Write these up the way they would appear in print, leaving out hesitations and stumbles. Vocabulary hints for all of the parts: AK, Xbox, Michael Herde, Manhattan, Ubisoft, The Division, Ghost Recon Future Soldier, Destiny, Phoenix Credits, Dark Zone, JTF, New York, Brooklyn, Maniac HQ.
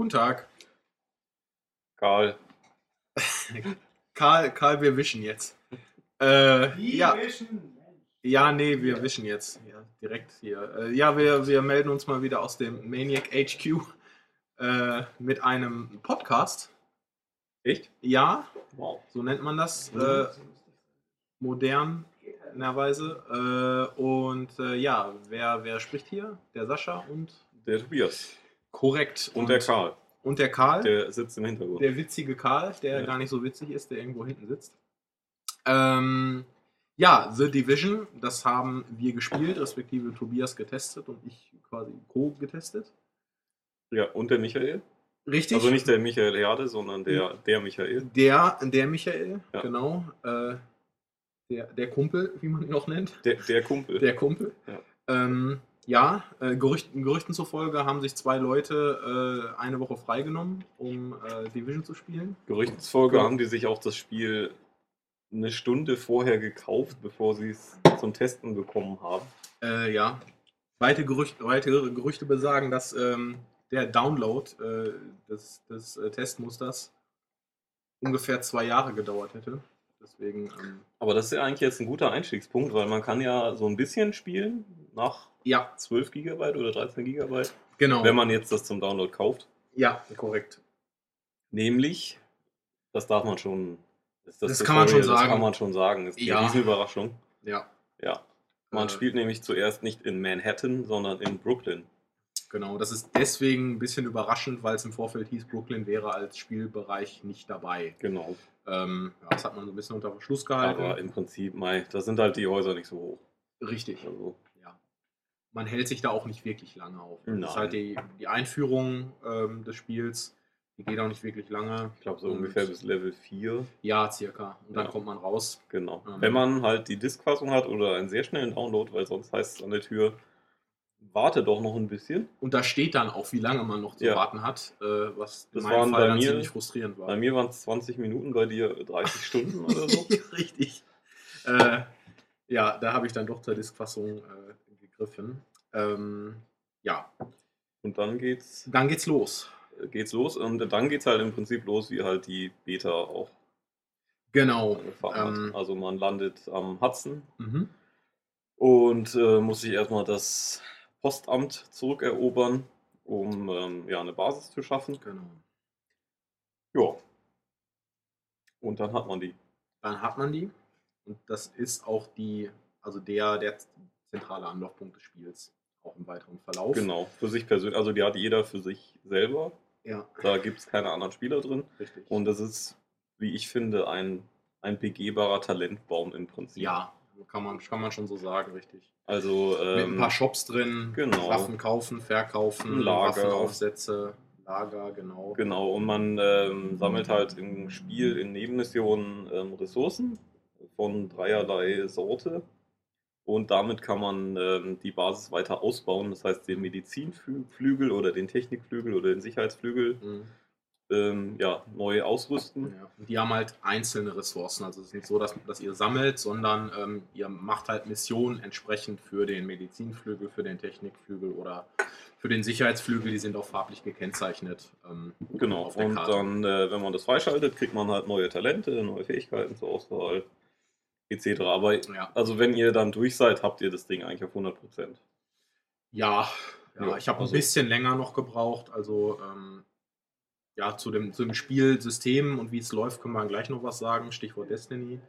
Guten Tag. Karl. Karl, wir wischen jetzt. Ja. Wischen? Ja, nee, wir wischen jetzt. Ja, direkt hier. Ja, wir melden uns mal wieder aus dem Maniac HQ mit einem Podcast. Echt? Ja, wow. So nennt man das. Modernerweise. Und ja, wer spricht hier? Der Sascha und... Der Tobias. Korrekt. Und der Karl. Und der Karl. Der sitzt im Hintergrund. Der witzige Karl, der gar nicht so witzig ist, der irgendwo hinten sitzt. Ja, The Division, das haben wir gespielt, respektive Tobias getestet und ich quasi co-getestet. Ja, und der Michael. Richtig. Also nicht der Michael Herde, sondern der Michael. Der Michael, ja. Genau. Der Kumpel, wie man ihn auch nennt. Der Kumpel. Der Kumpel. Ja. Ja, Gerüchten zufolge haben sich zwei Leute eine Woche freigenommen, um Division zu spielen. Gerüchten zufolge haben die sich auch das Spiel eine Stunde vorher gekauft, bevor sie es zum Testen bekommen haben. Ja, weitere Gerüchte besagen, dass der Download des Testmusters ungefähr 2 Jahre gedauert hätte. Deswegen, aber das ist ja eigentlich jetzt ein guter Einstiegspunkt, weil man kann ja so ein bisschen spielen nach 12 GB oder 13 GB, genau, wenn man jetzt das zum Download kauft. Ja, korrekt. Nämlich, das darf man schon... Das kann man schon sagen. Das kann man schon sagen. Das ist eine Riesenüberraschung. Ja. Ja. Man spielt nämlich zuerst nicht in Manhattan, sondern in Brooklyn. Genau, das ist deswegen ein bisschen überraschend, weil es im Vorfeld hieß, Brooklyn wäre als Spielbereich nicht dabei. Genau. Das hat man so ein bisschen unter Verschluss gehalten. Aber im Prinzip, da sind halt die Häuser nicht so hoch. Richtig. Also. Ja. Man hält sich da auch nicht wirklich lange auf. Nein. Das ist halt die Einführung des Spiels. Die geht auch nicht wirklich lange. Ich glaube so ungefähr bis Level 4. Ja, circa. Und dann kommt man raus. Genau. Wenn man halt die Diskfassung hat oder einen sehr schnellen Download, weil sonst heißt es an der Tür, warte doch noch ein bisschen. Und da steht dann auch, wie lange man noch zu warten hat, was in meinem Fall dann ziemlich frustrierend war. Bei mir waren es 20 Minuten, bei dir 30 Stunden oder so. Richtig. Ja, da habe ich dann doch zur Diskfassung gegriffen. Ja. Und dann geht's... Dann geht's los und dann geht's halt im Prinzip los, wie halt die Beta auch angefangen hat. Also man landet am Hudson und muss sich erstmal das Postamt zurückerobern, um eine Basis zu schaffen. Genau. Ja. Und dann hat man die. Und das ist auch der zentrale Anlaufpunkt des Spiels. Auch im weiteren Verlauf. Genau, für sich persönlich. Also die hat jeder für sich selber. Ja. Da gibt es keine anderen Spieler drin. Richtig. Und das ist, wie ich finde, ein begehbarer Talentbaum im Prinzip. Ja, kann man schon so sagen, richtig. Also mit ein paar Shops drin, genau. Waffen kaufen, verkaufen, Lager. Waffenaufsätze, Lager, genau. Genau, und man sammelt halt im Spiel in Nebenmissionen Ressourcen von dreierlei Sorte. Und damit kann man die Basis weiter ausbauen, das heißt den Medizinflügel oder den Technikflügel oder den Sicherheitsflügel neu ausrüsten. Ja. Die haben halt einzelne Ressourcen, also es ist nicht so, dass ihr sammelt, sondern ihr macht halt Missionen entsprechend für den Medizinflügel, für den Technikflügel oder für den Sicherheitsflügel, die sind auch farblich gekennzeichnet. Genau, auf der Karte. Und dann, wenn man das freischaltet, kriegt man halt neue Talente, neue Fähigkeiten zur Auswahl. Etc. Aber also wenn ihr dann durch seid, habt ihr das Ding eigentlich auf 100%. Ja, ich habe ein bisschen länger noch gebraucht. Also zu dem Spielsystem und wie es läuft, können wir gleich noch was sagen. Stichwort Destiny.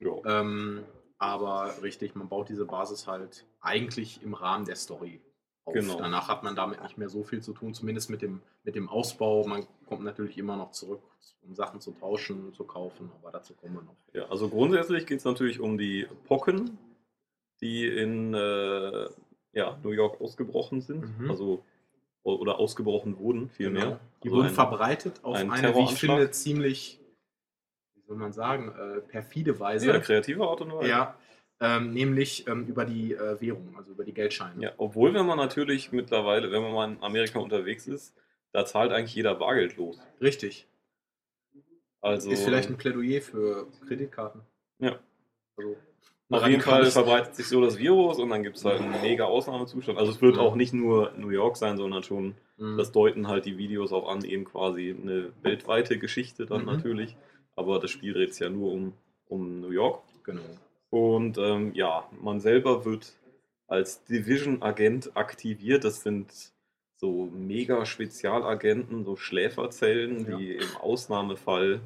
Ja. Aber richtig, man baut diese Basis halt eigentlich im Rahmen der Story auf. Genau. Danach hat man damit nicht mehr so viel zu tun, zumindest mit dem Ausbau. Man kommt natürlich immer noch zurück, um Sachen zu tauschen, zu kaufen, aber dazu kommen wir noch. Ja, also grundsätzlich geht es natürlich um die Pocken, die in New York ausgebrochen sind, oder ausgebrochen wurden, vielmehr. Genau. Die wurden verbreitet auf eine, wie ich finde, ziemlich, wie soll man sagen, perfide Weise. Ja, kreative Art und Weise. Ja. Nämlich über die Währung, also über die Geldscheine. Ja, obwohl wenn man natürlich mittlerweile, wenn man mal in Amerika unterwegs ist, da zahlt eigentlich jeder Bargeld los. Richtig. Also ist vielleicht ein Plädoyer für Kreditkarten. Ja. Also. Auf jeden Fall verbreitet sich so das Virus und dann gibt es halt einen mega Ausnahmezustand. Also es wird auch nicht nur New York sein, sondern schon, das deuten halt die Videos auch an, eben quasi eine weltweite Geschichte dann natürlich. Aber das Spiel dreht es ja nur um New York. Genau. Und ja, man selber wird als Division-Agent aktiviert. Das sind so mega Spezialagenten, so Schläferzellen, die im Ausnahmefall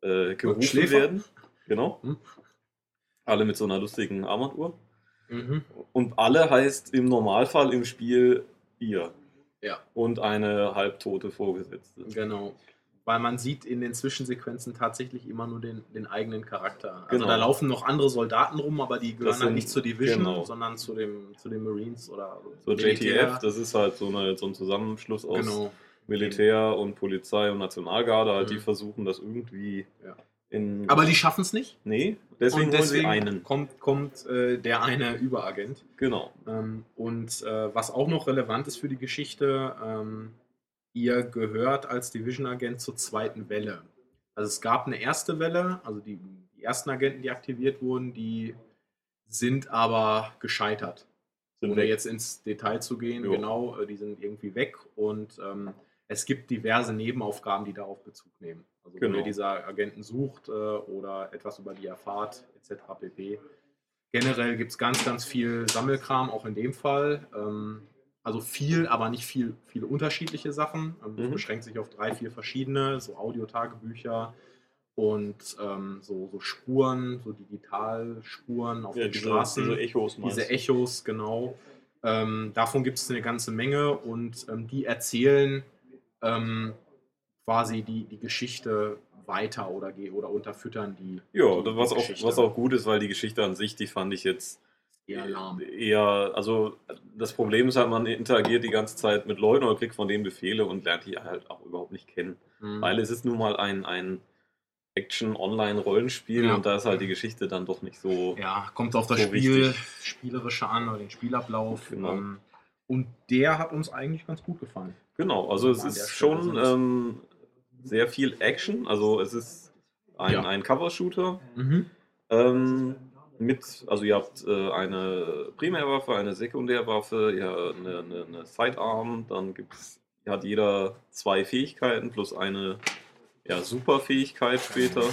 gerufen werden. Genau. Alle mit so einer lustigen Armbanduhr. Und alle heißt im Normalfall im Spiel ihr. Ja. Und eine halbtote Vorgesetzte. Genau. Weil man sieht in den Zwischensequenzen tatsächlich immer nur den eigenen Charakter. Also da laufen noch andere Soldaten rum, aber die gehören halt nicht zur Division, sondern zu den Marines oder so. JTF, das ist halt so ein Zusammenschluss aus Militär und Polizei und Nationalgarde. Halt, die versuchen das irgendwie... Ja. Aber die schaffen es nicht? Nee, deswegen holen sie einen. Kommt der eine Überagent. Genau. Was auch noch relevant ist für die Geschichte, ihr gehört als Division-Agent zur zweiten Welle. Also es gab eine erste Welle, also die ersten Agenten, die aktiviert wurden, die sind aber gescheitert. Ohne jetzt ins Detail zu gehen, genau, die sind irgendwie weg und es gibt diverse Nebenaufgaben, die darauf Bezug nehmen. Also wenn ihr dieser Agenten sucht oder etwas über die erfahrt, etc. pp. Generell gibt es ganz, ganz viel Sammelkram, auch in dem Fall. Also viel, aber nicht viele unterschiedliche Sachen. Das beschränkt sich auf 3-4 verschiedene, so Audiotagebücher und so Spuren, so Digitalspuren auf den Straßen. Diese Echos meinst du? Diese Echos, genau. Davon gibt es eine ganze Menge und die erzählen... quasi die Geschichte weiter oder unterfüttern die. Ja, was auch gut ist, weil die Geschichte an sich, die fand ich jetzt eher lahm. Also das Problem ist halt, man interagiert die ganze Zeit mit Leuten oder kriegt von denen Befehle und lernt die halt auch überhaupt nicht kennen. Weil es ist nun mal ein Action-Online-Rollenspiel und da ist halt die Geschichte dann doch nicht so. Ja, kommt auf das so Spielerische an oder den Spielablauf. Genau. Und der hat uns eigentlich ganz gut gefallen. Genau, also es ist schon sehr viel Action. Also es ist ein Cover-Shooter. Also ihr habt eine Primärwaffe, eine Sekundärwaffe, ihr habt eine Sidearm, dann hat jeder 2 Fähigkeiten plus eine Superfähigkeit später.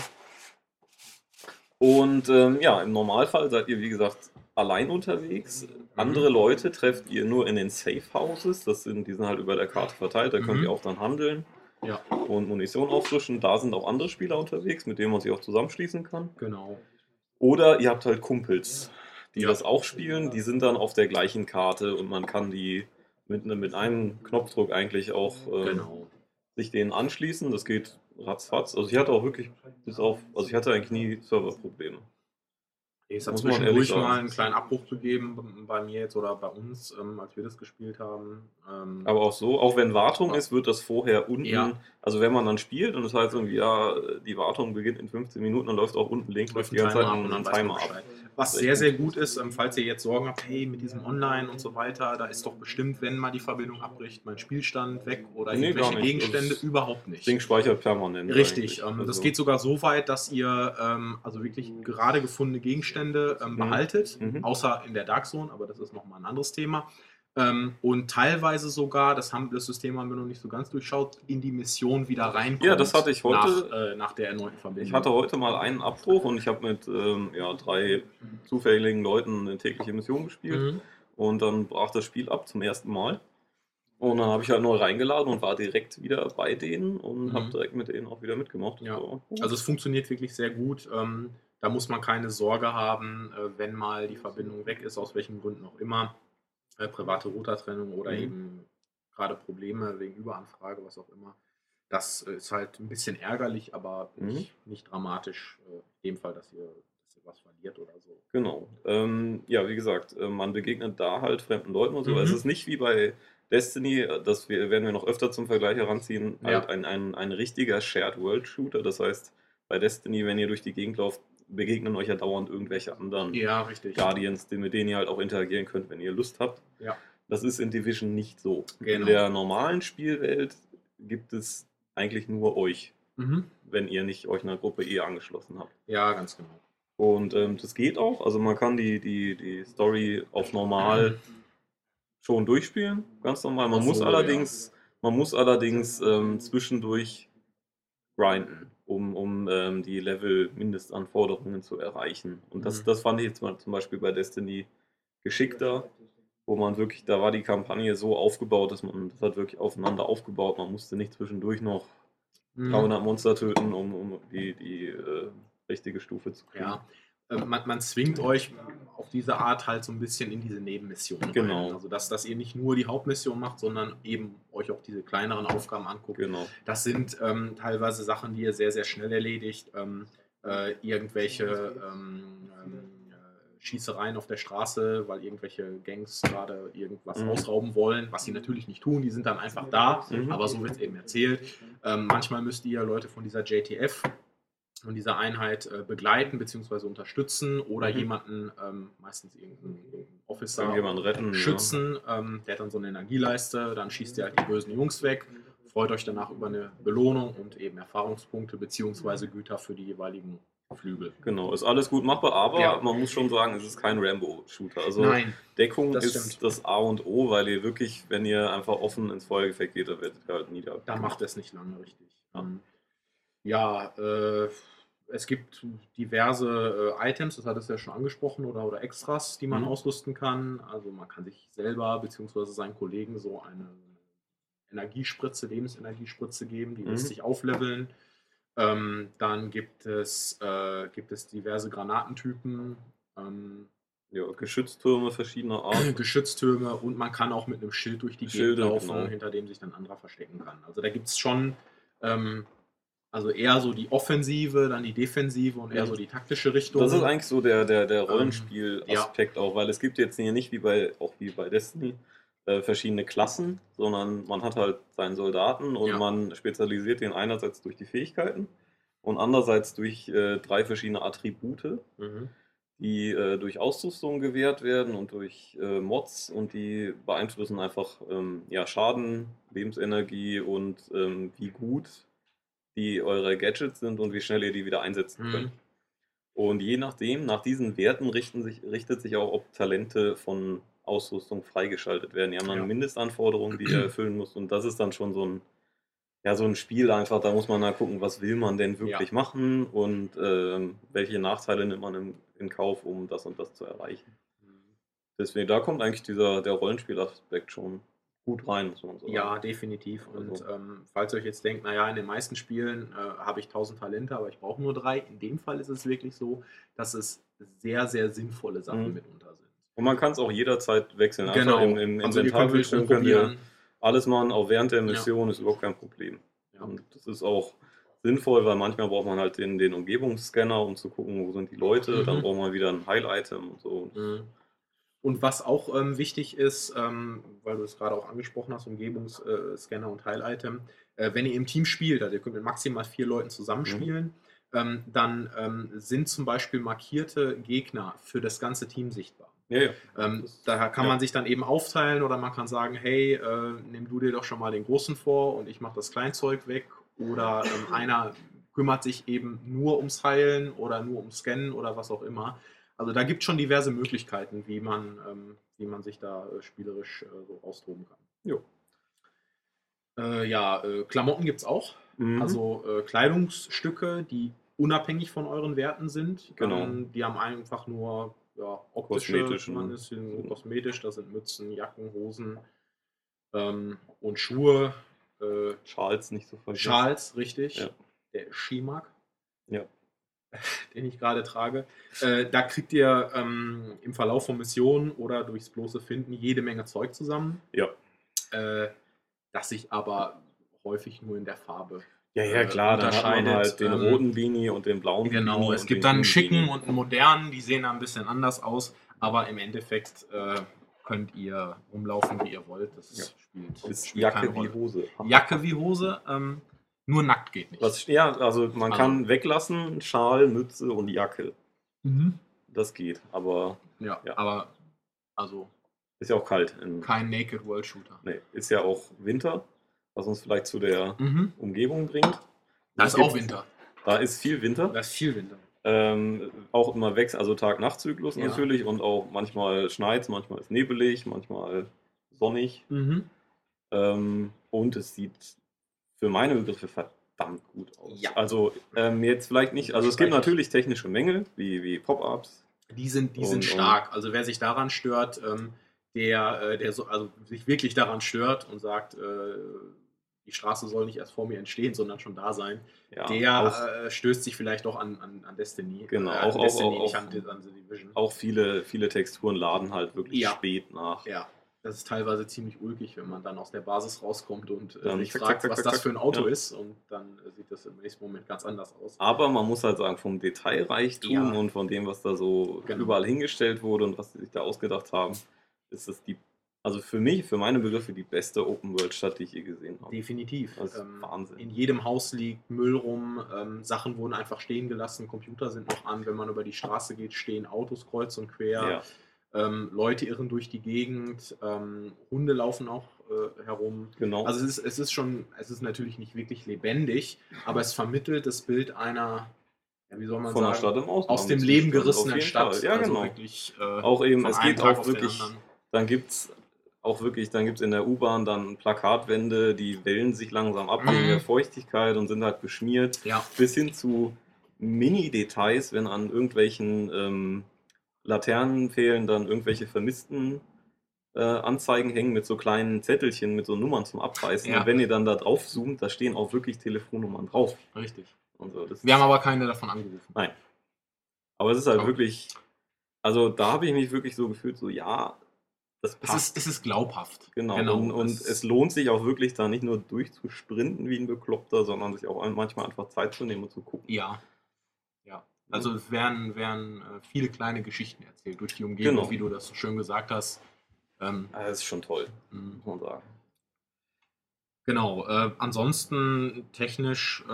Und im Normalfall seid ihr, wie gesagt, allein unterwegs. Andere Leute trefft ihr nur in den Safe Houses, die sind halt über der Karte verteilt, da könnt ihr auch dann handeln und Munition auffrischen. Da sind auch andere Spieler unterwegs, mit denen man sich auch zusammenschließen kann. Genau. Oder ihr habt halt Kumpels, die das auch spielen, die sind dann auf der gleichen Karte und man kann die mit einem Knopfdruck eigentlich auch sich denen anschließen. Das geht ratzfatz. Also ich hatte auch wirklich ich hatte eigentlich nie Serverprobleme. Es hat zwischendurch mal einen kleinen Abbruch gegeben bei mir jetzt oder bei uns, als wir das gespielt haben. Aber auch so, auch wenn Wartung ist, wird das vorher unten, also wenn man dann spielt und es heißt irgendwie, die Wartung beginnt in 15 Minuten, dann läuft auch unten links die ganze Zeit ein Timer ab. Was sehr, sehr gut ist, falls ihr jetzt Sorgen habt, hey, mit diesem Online und so weiter, da ist doch bestimmt, wenn mal die Verbindung abbricht, mein Spielstand weg oder irgendwelche Gegenstände, überhaupt nicht. Das Ding speichert permanent. Richtig, das geht sogar so weit, dass ihr wirklich gerade gefundene Gegenstände behaltet, außer in der Dark Zone, aber das ist nochmal ein anderes Thema. Und teilweise sogar, das System haben wir noch nicht so ganz durchschaut, in die Mission wieder reinkommt. Ja, das hatte ich heute. Nach der erneuten Verbindung. Ich hatte heute mal einen Abbruch und ich habe mit 3 zufälligen Leuten eine tägliche Mission gespielt. Und dann brach das Spiel ab zum ersten Mal. Und dann habe ich halt neu reingeladen und war direkt wieder bei denen und habe direkt mit denen auch wieder mitgemacht. Ja. So. Also es funktioniert wirklich sehr gut. Da muss man keine Sorge haben, wenn mal die Verbindung weg ist, aus welchen Gründen auch immer. Private Routertrennung oder eben gerade Probleme wegen Überanfrage, was auch immer. Das ist halt ein bisschen ärgerlich, aber nicht dramatisch. In dem Fall, dass ihr was verliert oder so. Genau. Wie gesagt, man begegnet da halt fremden Leuten und so. Es ist nicht wie bei Destiny, werden wir noch öfter zum Vergleich heranziehen, halt ein richtiger Shared-World-Shooter. Das heißt, bei Destiny, wenn ihr durch die Gegend lauft, begegnen euch ja dauernd irgendwelche anderen Guardians, mit denen ihr halt auch interagieren könnt, wenn ihr Lust habt. Ja. Das ist in Division nicht so. Genau. In der normalen Spielwelt gibt es eigentlich nur euch, wenn ihr nicht euch einer Gruppe angeschlossen habt. Ja, ganz genau. Und das geht auch, also man kann die Story auf normal schon durchspielen, ganz normal. Man muss allerdings zwischendurch grinden, um die Level-Mindestanforderungen zu erreichen. Und das fand ich jetzt mal zum Beispiel bei Destiny geschickter, wo man wirklich, da war die Kampagne so aufgebaut, dass man das hat wirklich aufeinander aufgebaut. Man musste nicht zwischendurch noch 300 Monster töten, um die richtige Stufe zu kriegen. Ja, man zwingt euch auf diese Art halt so ein bisschen in diese Nebenmissionen. Genau. Rein. Also dass ihr nicht nur die Hauptmission macht, sondern eben euch auch diese kleineren Aufgaben anguckt. Genau. Das sind teilweise Sachen, die ihr sehr, sehr schnell erledigt. Irgendwelche Schießereien auf der Straße, weil irgendwelche Gangs gerade irgendwas ausrauben wollen, was sie natürlich nicht tun, die sind dann einfach da, aber so wird es eben erzählt. Manchmal müsst ihr Leute von dieser JTF und dieser Einheit begleiten bzw. unterstützen oder jemanden, meistens irgendeinen Officer, retten, schützen, ja. Der hat dann so eine Energieleiste, dann schießt ihr halt die bösen Jungs weg, freut euch danach über eine Belohnung und eben Erfahrungspunkte bzw. Güter für die jeweiligen Flügel. Genau, ist alles gut machbar, aber man muss schon sagen, es ist kein Rambo-Shooter. Also nein, Deckung ist das A und O, weil ihr wirklich, wenn ihr einfach offen ins Feuergefecht geht, da werdet ihr halt niedergeschlagen. Da macht es nicht lange, richtig. Es gibt diverse Items, das hattest du ja schon angesprochen, oder Extras, die man ausrüsten kann. Also man kann sich selber bzw. seinen Kollegen so eine Energiespritze, Lebensenergiespritze geben, die lässt sich aufleveln. Dann gibt es diverse Granatentypen. Geschütztürme verschiedener Arten. Geschütztürme und man kann auch mit einem Schild durch die Gegend laufen, hinter dem sich dann ein anderer verstecken kann. Also da gibt es schon eher so die Offensive, dann die Defensive und eher so die taktische Richtung. Das ist eigentlich so der Rollenspiel-Aspekt auch, weil es gibt jetzt hier nicht wie bei Destiny verschiedene Klassen, sondern man hat halt seinen Soldaten und man spezialisiert den einerseits durch die Fähigkeiten und andererseits durch 3 verschiedene Attribute, die durch Ausrüstung gewährt werden und durch Mods, und die beeinflussen einfach Schaden, Lebensenergie und wie gut die eure Gadgets sind und wie schnell ihr die wieder einsetzen könnt. Und je nachdem, nach diesen Werten richtet sich auch, ob Talente von Ausrüstung freigeschaltet werden. Die haben dann Mindestanforderungen, die ihr erfüllen müsst, und das ist dann schon so ein Spiel einfach, da muss man dann gucken, was will man denn wirklich machen und welche Nachteile nimmt man in Kauf, um das und das zu erreichen. Deswegen, da kommt eigentlich der Rollenspielaspekt schon gut rein, muss man sagen. Ja, definitiv. Und falls ihr euch jetzt denkt, in den meisten Spielen habe ich 1000 Talente, aber ich brauche nur 3, in dem Fall ist es wirklich so, dass es sehr, sehr sinnvolle Sachen mitunter sind. Und man kann es auch jederzeit wechseln. Einfach genau. Im Inventarwechsel könnt ihr alles machen, auch während der Mission ist überhaupt kein Problem. Ja. Und das ist auch sinnvoll, weil manchmal braucht man halt den Umgebungsscanner, um zu gucken, wo sind die Leute. Dann braucht man wieder ein Heil-Item und so. Und was auch wichtig ist, weil du es gerade auch angesprochen hast, Umgebungsscanner und Heil-Item, wenn ihr im Team spielt, also ihr könnt mit maximal 4 Leuten zusammenspielen, dann sind zum Beispiel markierte Gegner für das ganze Team sichtbar. Ja, ja. Da kann man sich dann eben aufteilen oder man kann sagen, hey, nimm du dir doch schon mal den Großen vor und ich mache das Kleinzeug weg, oder einer kümmert sich eben nur ums Heilen oder nur ums Scannen oder was auch immer. Also da gibt es schon diverse Möglichkeiten, wie man sich da spielerisch so austoben kann. Jo. Klamotten gibt es auch, also Kleidungsstücke, die unabhängig von euren Werten sind. Genau. Die haben einfach nur kosmetisch, das sind Mützen, Jacken, Hosen und Schuhe. Schals nicht so vergessen. Schals, richtig. Ja. Der Schimak, den ich gerade trage. Da kriegt ihr im Verlauf von Missionen oder durchs bloße Finden jede Menge Zeug zusammen. Ja. Das sich aber häufig nur in der Farbe. Ja, ja, klar, da hat man halt den roten Beanie und den blauen Beanie. Genau, es gibt dann einen schicken und einen modernen, die sehen dann ein bisschen anders aus, aber im Endeffekt könnt ihr rumlaufen, wie ihr wollt. Das spielt Jacke keine Rolle. Wie Hose. Jacke wie Hose, nur nackt geht nicht. Man kann weglassen, Schal, Mütze und Jacke. Das geht, aber... Ja, aber... also ist ja auch kalt. Kein Naked World Shooter. Nee, ist ja auch Winter, was uns vielleicht zu der Umgebung bringt. Da ist viel Winter. Auch immer wechseln, also Tag-Nacht-Zyklus natürlich und auch manchmal schneit es, manchmal ist nebelig, manchmal sonnig. Mhm. Und es sieht für meine Begriffe verdammt gut aus. Ja. Also jetzt vielleicht nicht, also es gibt natürlich technische Mängel, wie Pop-Ups. Die sind stark. Also wer sich daran stört, der sich wirklich daran stört und sagt, die Straße soll nicht erst vor mir entstehen, sondern schon da sein, der stößt sich vielleicht doch an Destiny. Genau, an The Division. Auch viele Texturen laden halt wirklich spät nach. Ja. Das ist teilweise ziemlich ulkig, wenn man dann aus der Basis rauskommt und sich fragt, was das für ein Auto ist. Und dann sieht das im nächsten Moment ganz anders aus. Aber man muss halt sagen, vom Detailreichtum und von dem, was da so überall hingestellt wurde und was sie sich da ausgedacht haben, ist das für meine Begriffe, die beste Open-World-Stadt, die ich je gesehen habe. Definitiv. Das ist Wahnsinn. In jedem Haus liegt Müll rum, Sachen wurden einfach stehen gelassen, Computer sind noch an, wenn man über die Straße geht, stehen Autos kreuz und quer. Ja. Leute irren durch die Gegend, Hunde laufen auch herum. Genau. Also es ist natürlich nicht wirklich lebendig, aber es vermittelt das Bild einer, aus dem Leben gerissenen Stadt. Ja, also genau. Wirklich, auch eben, es geht auch wirklich, dann gibt's in der U-Bahn dann Plakatwände, die wellen sich langsam ab wegen der Feuchtigkeit und sind halt beschmiert, bis hin zu Mini-Details, wenn an irgendwelchen Laternen fehlen, dann irgendwelche vermissten Anzeigen hängen mit so kleinen Zettelchen, mit so Nummern zum Abreißen. Ja. Und wenn ihr dann da drauf zoomt, da stehen auch wirklich Telefonnummern drauf. Richtig. Und so, wir haben aber keine davon angerufen. Nein. Aber es ist halt wirklich, also da habe ich mich wirklich so gefühlt, das passt. Es ist glaubhaft. Genau. Und es lohnt sich auch wirklich, da nicht nur durchzusprinten wie ein Bekloppter, sondern sich auch manchmal einfach Zeit zu nehmen und zu gucken. Ja. Also es werden viele kleine Geschichten erzählt durch die Umgebung, wie du das so schön gesagt hast. Das ist schon toll, muss man sagen. Genau, ansonsten technisch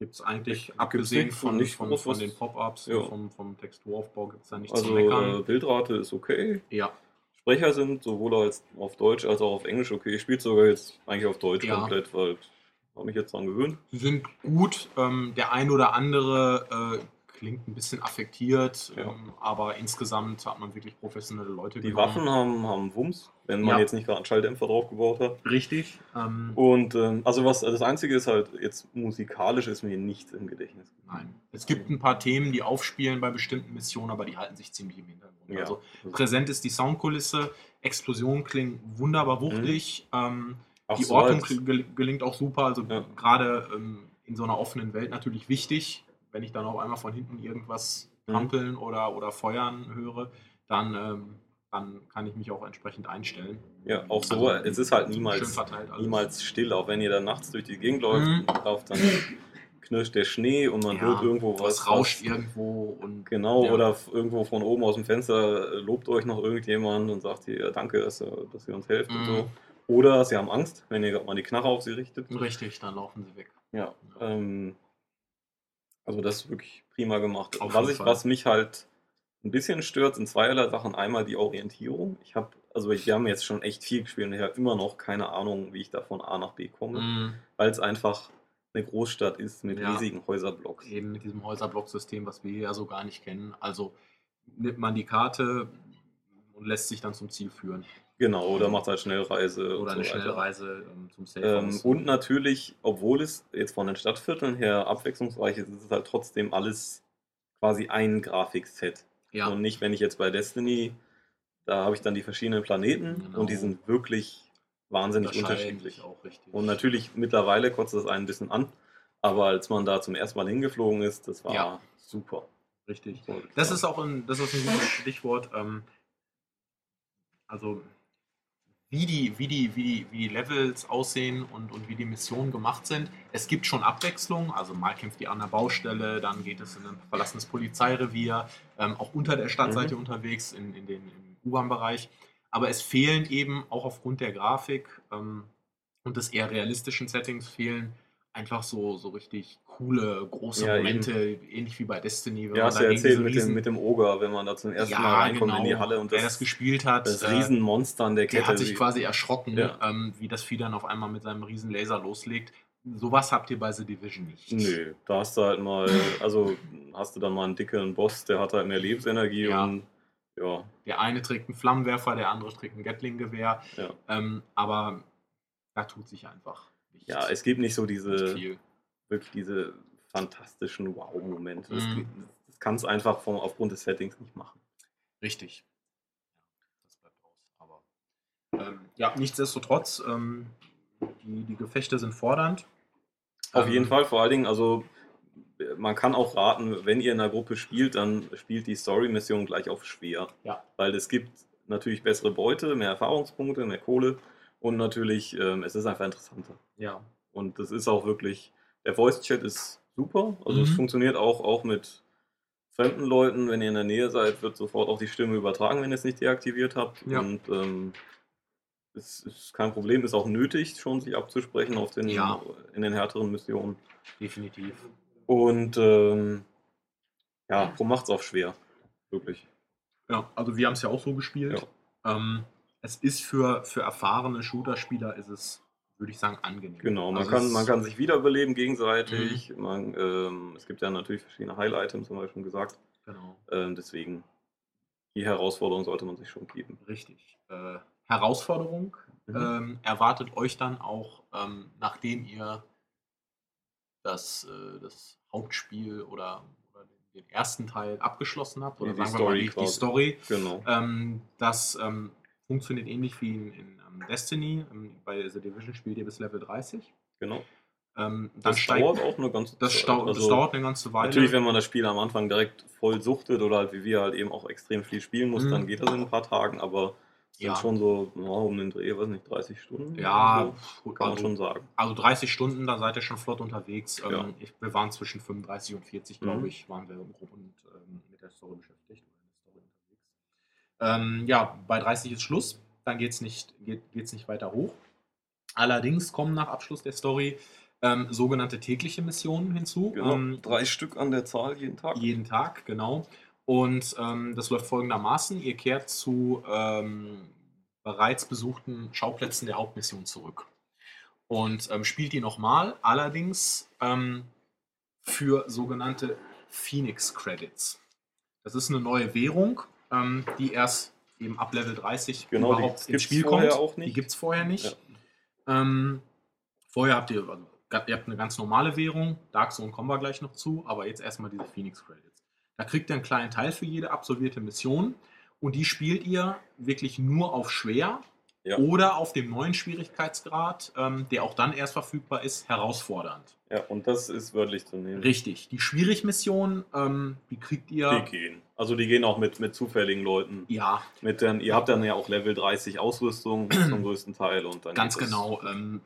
gibt es eigentlich, abgesehen von den Pop-Ups, vom Texturaufbau, gibt es da nichts zu meckern. Also Bildrate ist okay. Ja. Sprecher sind sowohl als auf Deutsch als auch auf Englisch okay. Ich spiele sogar jetzt eigentlich auf Deutsch komplett, weil... Habe mich jetzt dran gewöhnt. Die sind gut. Der ein oder andere klingt ein bisschen affektiert, aber insgesamt hat man wirklich professionelle Leute genommen. Die Waffen haben Wumms, wenn man jetzt nicht gerade einen Schalldämpfer drauf gebaut hat. Richtig. Und was das Einzige ist halt, jetzt musikalisch ist mir nichts im Gedächtnis. Nein. Es gibt ein paar Themen, die aufspielen bei bestimmten Missionen, aber die halten sich ziemlich im Hintergrund. Ja. Also präsent ist die Soundkulisse, Explosionen klingen wunderbar wuchtig. Die Ortung gelingt auch super, also gerade in so einer offenen Welt natürlich wichtig. Wenn ich dann auf einmal von hinten irgendwas trampeln oder feuern höre, dann kann ich mich auch entsprechend einstellen. Ja, auch so, also, es ist halt niemals still, auch wenn ihr dann nachts durch die Gegend läuft, dann knirscht der Schnee und man hört irgendwo was. Es rauscht irgendwo. Oder irgendwo von oben aus dem Fenster lobt euch noch irgendjemand und sagt hier, danke, dass ihr uns helft und so. Oder sie haben Angst, wenn ihr mal die Knarre auf sie richtet. Richtig, dann laufen sie weg. Ja. Also das ist wirklich prima gemacht. Was mich halt ein bisschen stört, sind zweierlei Sachen. Einmal die Orientierung. Wir haben jetzt schon echt viel gespielt und ich habe immer noch keine Ahnung, wie ich da von A nach B komme. Weil es einfach eine Großstadt ist mit riesigen Häuserblocks. Eben mit diesem Häuserblocksystem, was wir ja so gar nicht kennen. Also nimmt man die Karte und lässt sich dann zum Ziel führen. Genau, oder macht halt Schnellreise. Oder eine Schnellreise zum Safehouse. Und natürlich, obwohl es jetzt von den Stadtvierteln her abwechslungsreich ist, ist es halt trotzdem alles quasi ein Grafikset. Ja. Und nicht, wenn ich jetzt bei Destiny, da habe ich dann die verschiedenen Planeten und die sind wirklich wahnsinnig unterschiedlich. Auch richtig. Und natürlich, mittlerweile kotzt das einen ein bisschen an, aber als man da zum ersten Mal hingeflogen ist, das war super. Richtig. Das ist auch das ist ein gutes Stichwort. Wie die Levels aussehen und wie die Missionen gemacht sind. Es gibt schon Abwechslung, also mal kämpft ihr an der Baustelle, dann geht es in ein verlassenes Polizeirevier, auch unter der Stadt seid ihr unterwegs, im U-Bahn-Bereich. Aber es fehlen eben, auch aufgrund der Grafik und des eher realistischen Settings, fehlen einfach so richtig coole, große Momente, ähnlich wie bei Destiny. Wenn man hast ja erzählt mit dem Ogre, wenn man da zum ersten Mal reinkommt in die Halle. Und wer das gespielt hat, das Riesenmonster an der Kette. Der hat sich quasi erschrocken, wie das Vieh dann auf einmal mit seinem riesen Laser loslegt. Sowas habt ihr bei The Division nicht. Nee, da hast du halt mal, also hast du dann mal einen dicken Boss, der hat halt mehr Lebensenergie und ja. Der eine trägt einen Flammenwerfer, der andere trägt ein Gatling-Gewehr. Ja. Aber da tut sich einfach nichts. Ja, es gibt nicht so diese, nicht wirklich diese fantastischen Wow-Momente. Mhm. Das kannst du einfach aufgrund des Settings nicht machen. Richtig. Das bleibt aus. Aber ja, nichtsdestotrotz, die Gefechte sind fordernd. Auf jeden Fall, vor allen Dingen, also man kann auch raten, wenn ihr in einer Gruppe spielt, dann spielt die Story-Mission gleich auf schwer. Ja. Weil es gibt natürlich bessere Beute, mehr Erfahrungspunkte, mehr Kohle und natürlich, es ist einfach interessanter. Ja. Und das ist auch wirklich, der Voice-Chat ist super, also es funktioniert auch mit fremden Leuten, wenn ihr in der Nähe seid, wird sofort auch die Stimme übertragen, wenn ihr es nicht deaktiviert habt. Ja. Und es ist kein Problem, ist auch nötig, schon sich abzusprechen auf den, in den härteren Missionen. Definitiv. Und Pro macht's auch schwer. Wirklich. Ja, also wir haben es ja auch so gespielt. Ja. Es ist für erfahrene Shooter-Spieler ist es, würde ich sagen, angenehm. Genau, man, also man kann sich wiederbeleben gegenseitig. Es gibt ja natürlich verschiedene Heil-Items, haben wir schon gesagt. Genau. Deswegen, die Herausforderung sollte man sich schon geben. Richtig. Herausforderung erwartet euch dann auch, nachdem ihr das Hauptspiel oder den ersten Teil abgeschlossen habt, oder die Story. Genau. Das funktioniert ähnlich wie in Destiny. Bei The Division spielt ihr bis Level 30. Genau. Das dauert eine ganze Weile. Natürlich, wenn man das Spiel am Anfang direkt voll suchtet oder halt wie wir halt eben auch extrem viel spielen muss, dann geht das in ein paar Tagen, aber sind schon so um den Dreh, weiß nicht, 30 Stunden? Ja, so, kann man schon sagen. Also 30 Stunden, da seid ihr schon flott unterwegs. Ja. Wir waren zwischen 35 und 40, glaube ich, waren wir im Grupp und mit der Story beschäftigt. Bei 30 ist Schluss, dann geht's nicht weiter hoch. Allerdings kommen nach Abschluss der Story sogenannte tägliche Missionen hinzu. Genau, 3 Stück an der Zahl jeden Tag. Jeden Tag, genau. Und das läuft folgendermaßen: Ihr kehrt zu bereits besuchten Schauplätzen der Hauptmission zurück und spielt die nochmal, allerdings für sogenannte Phoenix Credits. Das ist eine neue Währung, die erst eben ab Level 30 überhaupt ins Spiel kommt. Auch nicht. Die gibt es vorher nicht. Ja. Vorher habt ihr, eine ganz normale Währung, Dark Zone kommen wir gleich noch zu, aber jetzt erstmal diese Phoenix Credits. Da kriegt ihr einen kleinen Teil für jede absolvierte Mission und die spielt ihr wirklich nur auf schwer oder auf dem neuen Schwierigkeitsgrad, der auch dann erst verfügbar ist, herausfordernd. Ja, und das ist wörtlich zu nehmen. Richtig. Die Schwierig-Missionen, die kriegt ihr... Die gehen. Also die gehen auch mit zufälligen Leuten. Ja. Ihr habt dann ja auch Level 30 Ausrüstung zum größten Teil. Und dann ganz genau.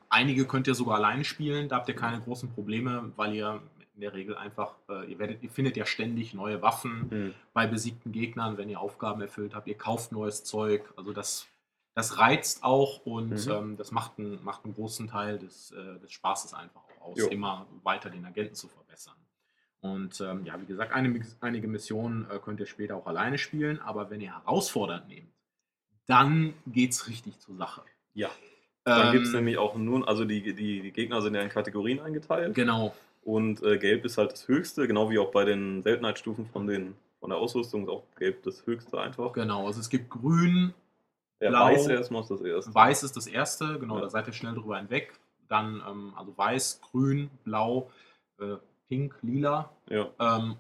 Einige könnt ihr sogar alleine spielen, da habt ihr keine großen Probleme, weil ihr... In der Regel einfach, ihr findet ja ständig neue Waffen bei besiegten Gegnern, wenn ihr Aufgaben erfüllt habt, ihr kauft neues Zeug, also das reizt auch und das macht einen großen Teil des Spaßes einfach auch aus, immer weiter den Agenten zu verbessern. Und wie gesagt, einige Missionen könnt ihr später auch alleine spielen, aber wenn ihr herausfordernd nehmt, dann geht's richtig zur Sache. Ja, dann gibt es nämlich auch nun, also die Gegner sind ja in Kategorien eingeteilt. Genau. Und gelb ist halt das höchste, genau wie auch bei den Seltenheitsstufen von der Ausrüstung ist auch gelb das höchste einfach. Genau, also es gibt grün, blau, weiß erstmal ist das erste. Weiß ist das erste, genau, da seid ihr schnell drüber hinweg. Dann also weiß, grün, blau, pink, lila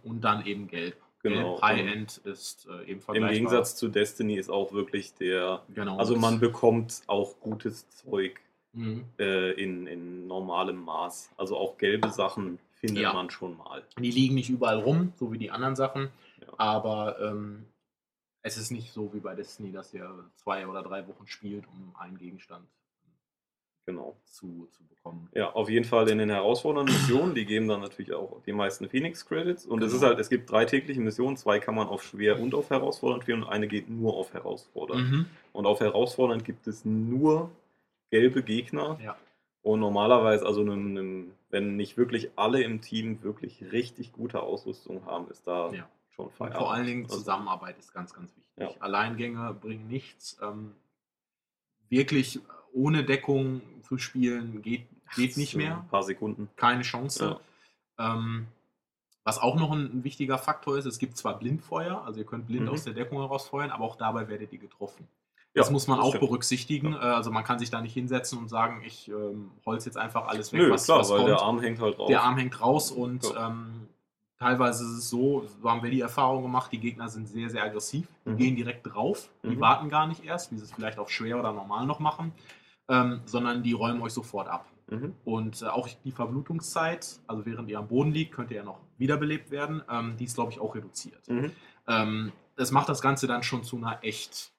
und dann eben gelb. Genau. High-End ist eben vergleichbar. Im Gegensatz zu Destiny ist auch wirklich also man bekommt auch gutes Zeug. In normalem Maß. Also auch gelbe Sachen findet man schon mal. Die liegen nicht überall rum, so wie die anderen Sachen, aber es ist nicht so wie bei Destiny, dass ihr 2 oder 3 Wochen spielt, um einen Gegenstand zu bekommen. Ja, auf jeden Fall in den herausfordernden Missionen, die geben dann natürlich auch die meisten Phoenix-Credits und es ist halt, es gibt 3 tägliche Missionen, 2 kann man auf schwer und auf herausfordernd spielen und eine geht nur auf herausfordernd. Und auf herausfordernd gibt es nur gelbe Gegner und normalerweise, also wenn nicht wirklich alle im Team wirklich richtig gute Ausrüstung haben, ist da schon Feierabend. Und vor allen Dingen Zusammenarbeit ist ganz, ganz wichtig. Ja. Alleingänge bringen nichts. Wirklich ohne Deckung zu spielen geht nicht mehr. Ein paar Sekunden. Keine Chance. Ja. Was auch noch ein wichtiger Faktor ist, es gibt zwar Blindfeuer, also ihr könnt blind aus der Deckung herausfeuern, aber auch dabei werdet ihr getroffen. Das muss man auch berücksichtigen. Ja. Also man kann sich da nicht hinsetzen und sagen, ich holz jetzt einfach alles weg, was kommt. Der Arm hängt halt raus. Der Arm hängt raus und teilweise ist es so haben wir die Erfahrung gemacht, die Gegner sind sehr, sehr aggressiv. Die gehen direkt drauf, die warten gar nicht erst, wie sie es vielleicht auch schwer oder normal noch machen, sondern die räumen euch sofort ab. Und auch die Verblutungszeit, also während ihr am Boden liegt, könnt ihr ja noch wiederbelebt werden, die ist, glaube ich, auch reduziert. Das macht das Ganze dann schon zu einer echt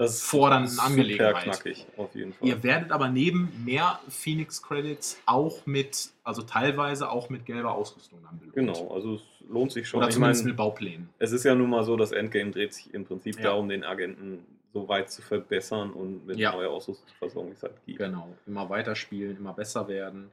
fordernden Angelegenheit. Super knackig, auf jeden Fall. Ihr werdet aber neben mehr Phoenix Credits auch mit, also teilweise auch mit gelber Ausrüstung dann belohnt. Genau, also es lohnt sich schon. Oder zumindest mit Bauplänen. Es ist ja nun mal so, das Endgame dreht sich im Prinzip darum, den Agenten so weit zu verbessern und mit neuer Ausrüstungsversorgung es halt gibt. Genau, immer weiterspielen, immer besser werden.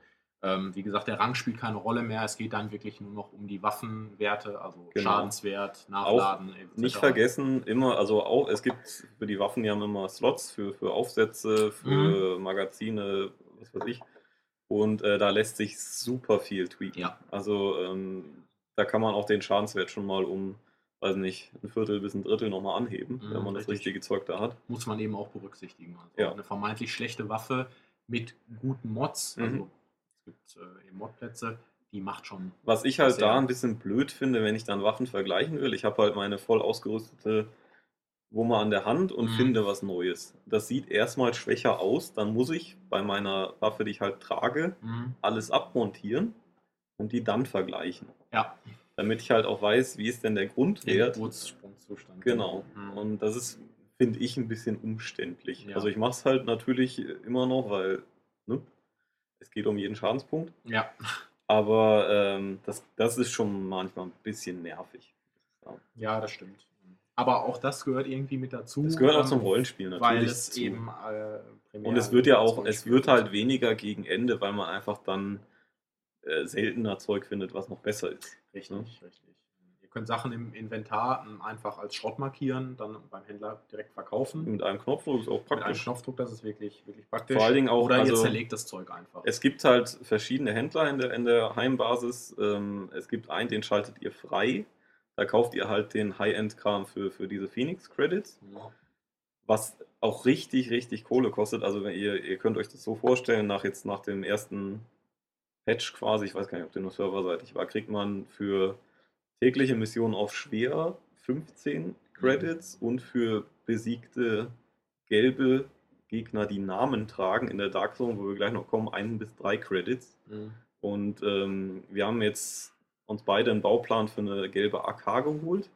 Wie gesagt, der Rang spielt keine Rolle mehr. Es geht dann wirklich nur noch um die Waffenwerte, also Schadenswert, Nachladen, etc. Nicht vergessen, immer, also auch, es gibt für die Waffen ja immer Slots für Aufsätze, für Magazine, was weiß ich. Und da lässt sich super viel tweaken. Ja. Also da kann man auch den Schadenswert schon mal um, weiß nicht, ein Viertel bis ein Drittel nochmal anheben, wenn man das richtige Zeug da hat. Muss man eben auch berücksichtigen. Also eine vermeintlich schlechte Waffe mit guten Mods, also gibt Modplätze, die macht schon... Was ich halt da ein bisschen blöd finde, wenn ich dann Waffen vergleichen will, ich habe halt meine voll ausgerüstete Wumme an der Hand und finde was Neues. Das sieht erstmal schwächer aus, dann muss ich bei meiner Waffe, die ich halt trage, alles abmontieren und die dann vergleichen. Ja. Damit ich halt auch weiß, wie ist denn der Grundwert. Der Geburtssprungzustand. Genau. Und das ist, finde ich, ein bisschen umständlich. Ja. Also ich mache es halt natürlich immer noch, weil... Ne? Es geht um jeden Schadenspunkt. Ja. Aber das ist schon manchmal ein bisschen nervig. Ja, das stimmt. Aber auch das gehört irgendwie mit dazu. Das gehört auch zum Rollenspiel natürlich. Weil es eben und es wird ja auch, es wird halt weniger gegen Ende, weil man einfach dann seltener Zeug findet, was noch besser ist. Richtig, ja? Richtig. Ihr könnt Sachen im Inventar einfach als Schrott markieren, dann beim Händler direkt verkaufen. Mit einem Knopfdruck ist auch praktisch. Mit einem Knopfdruck, das ist wirklich, wirklich praktisch. Vor allen Dingen auch, oder ihr zerlegt das Zeug einfach. Es gibt halt verschiedene Händler in der Heimbasis. Es gibt einen, den schaltet ihr frei. Da kauft ihr halt den High-End-Kram für diese Phoenix Credits. Ja. Was auch richtig, richtig Kohle kostet. Also wenn ihr könnt euch das so vorstellen, nach dem ersten Patch quasi, ich weiß gar nicht, ob der nur serverseitig war, kriegt man für tägliche Mission auf schwer 15 Credits und für besiegte gelbe Gegner, die Namen tragen in der Dark Zone, wo wir gleich noch kommen, 1 bis 3 Credits. Und wir haben jetzt uns beide einen Bauplan für eine gelbe AK geholt.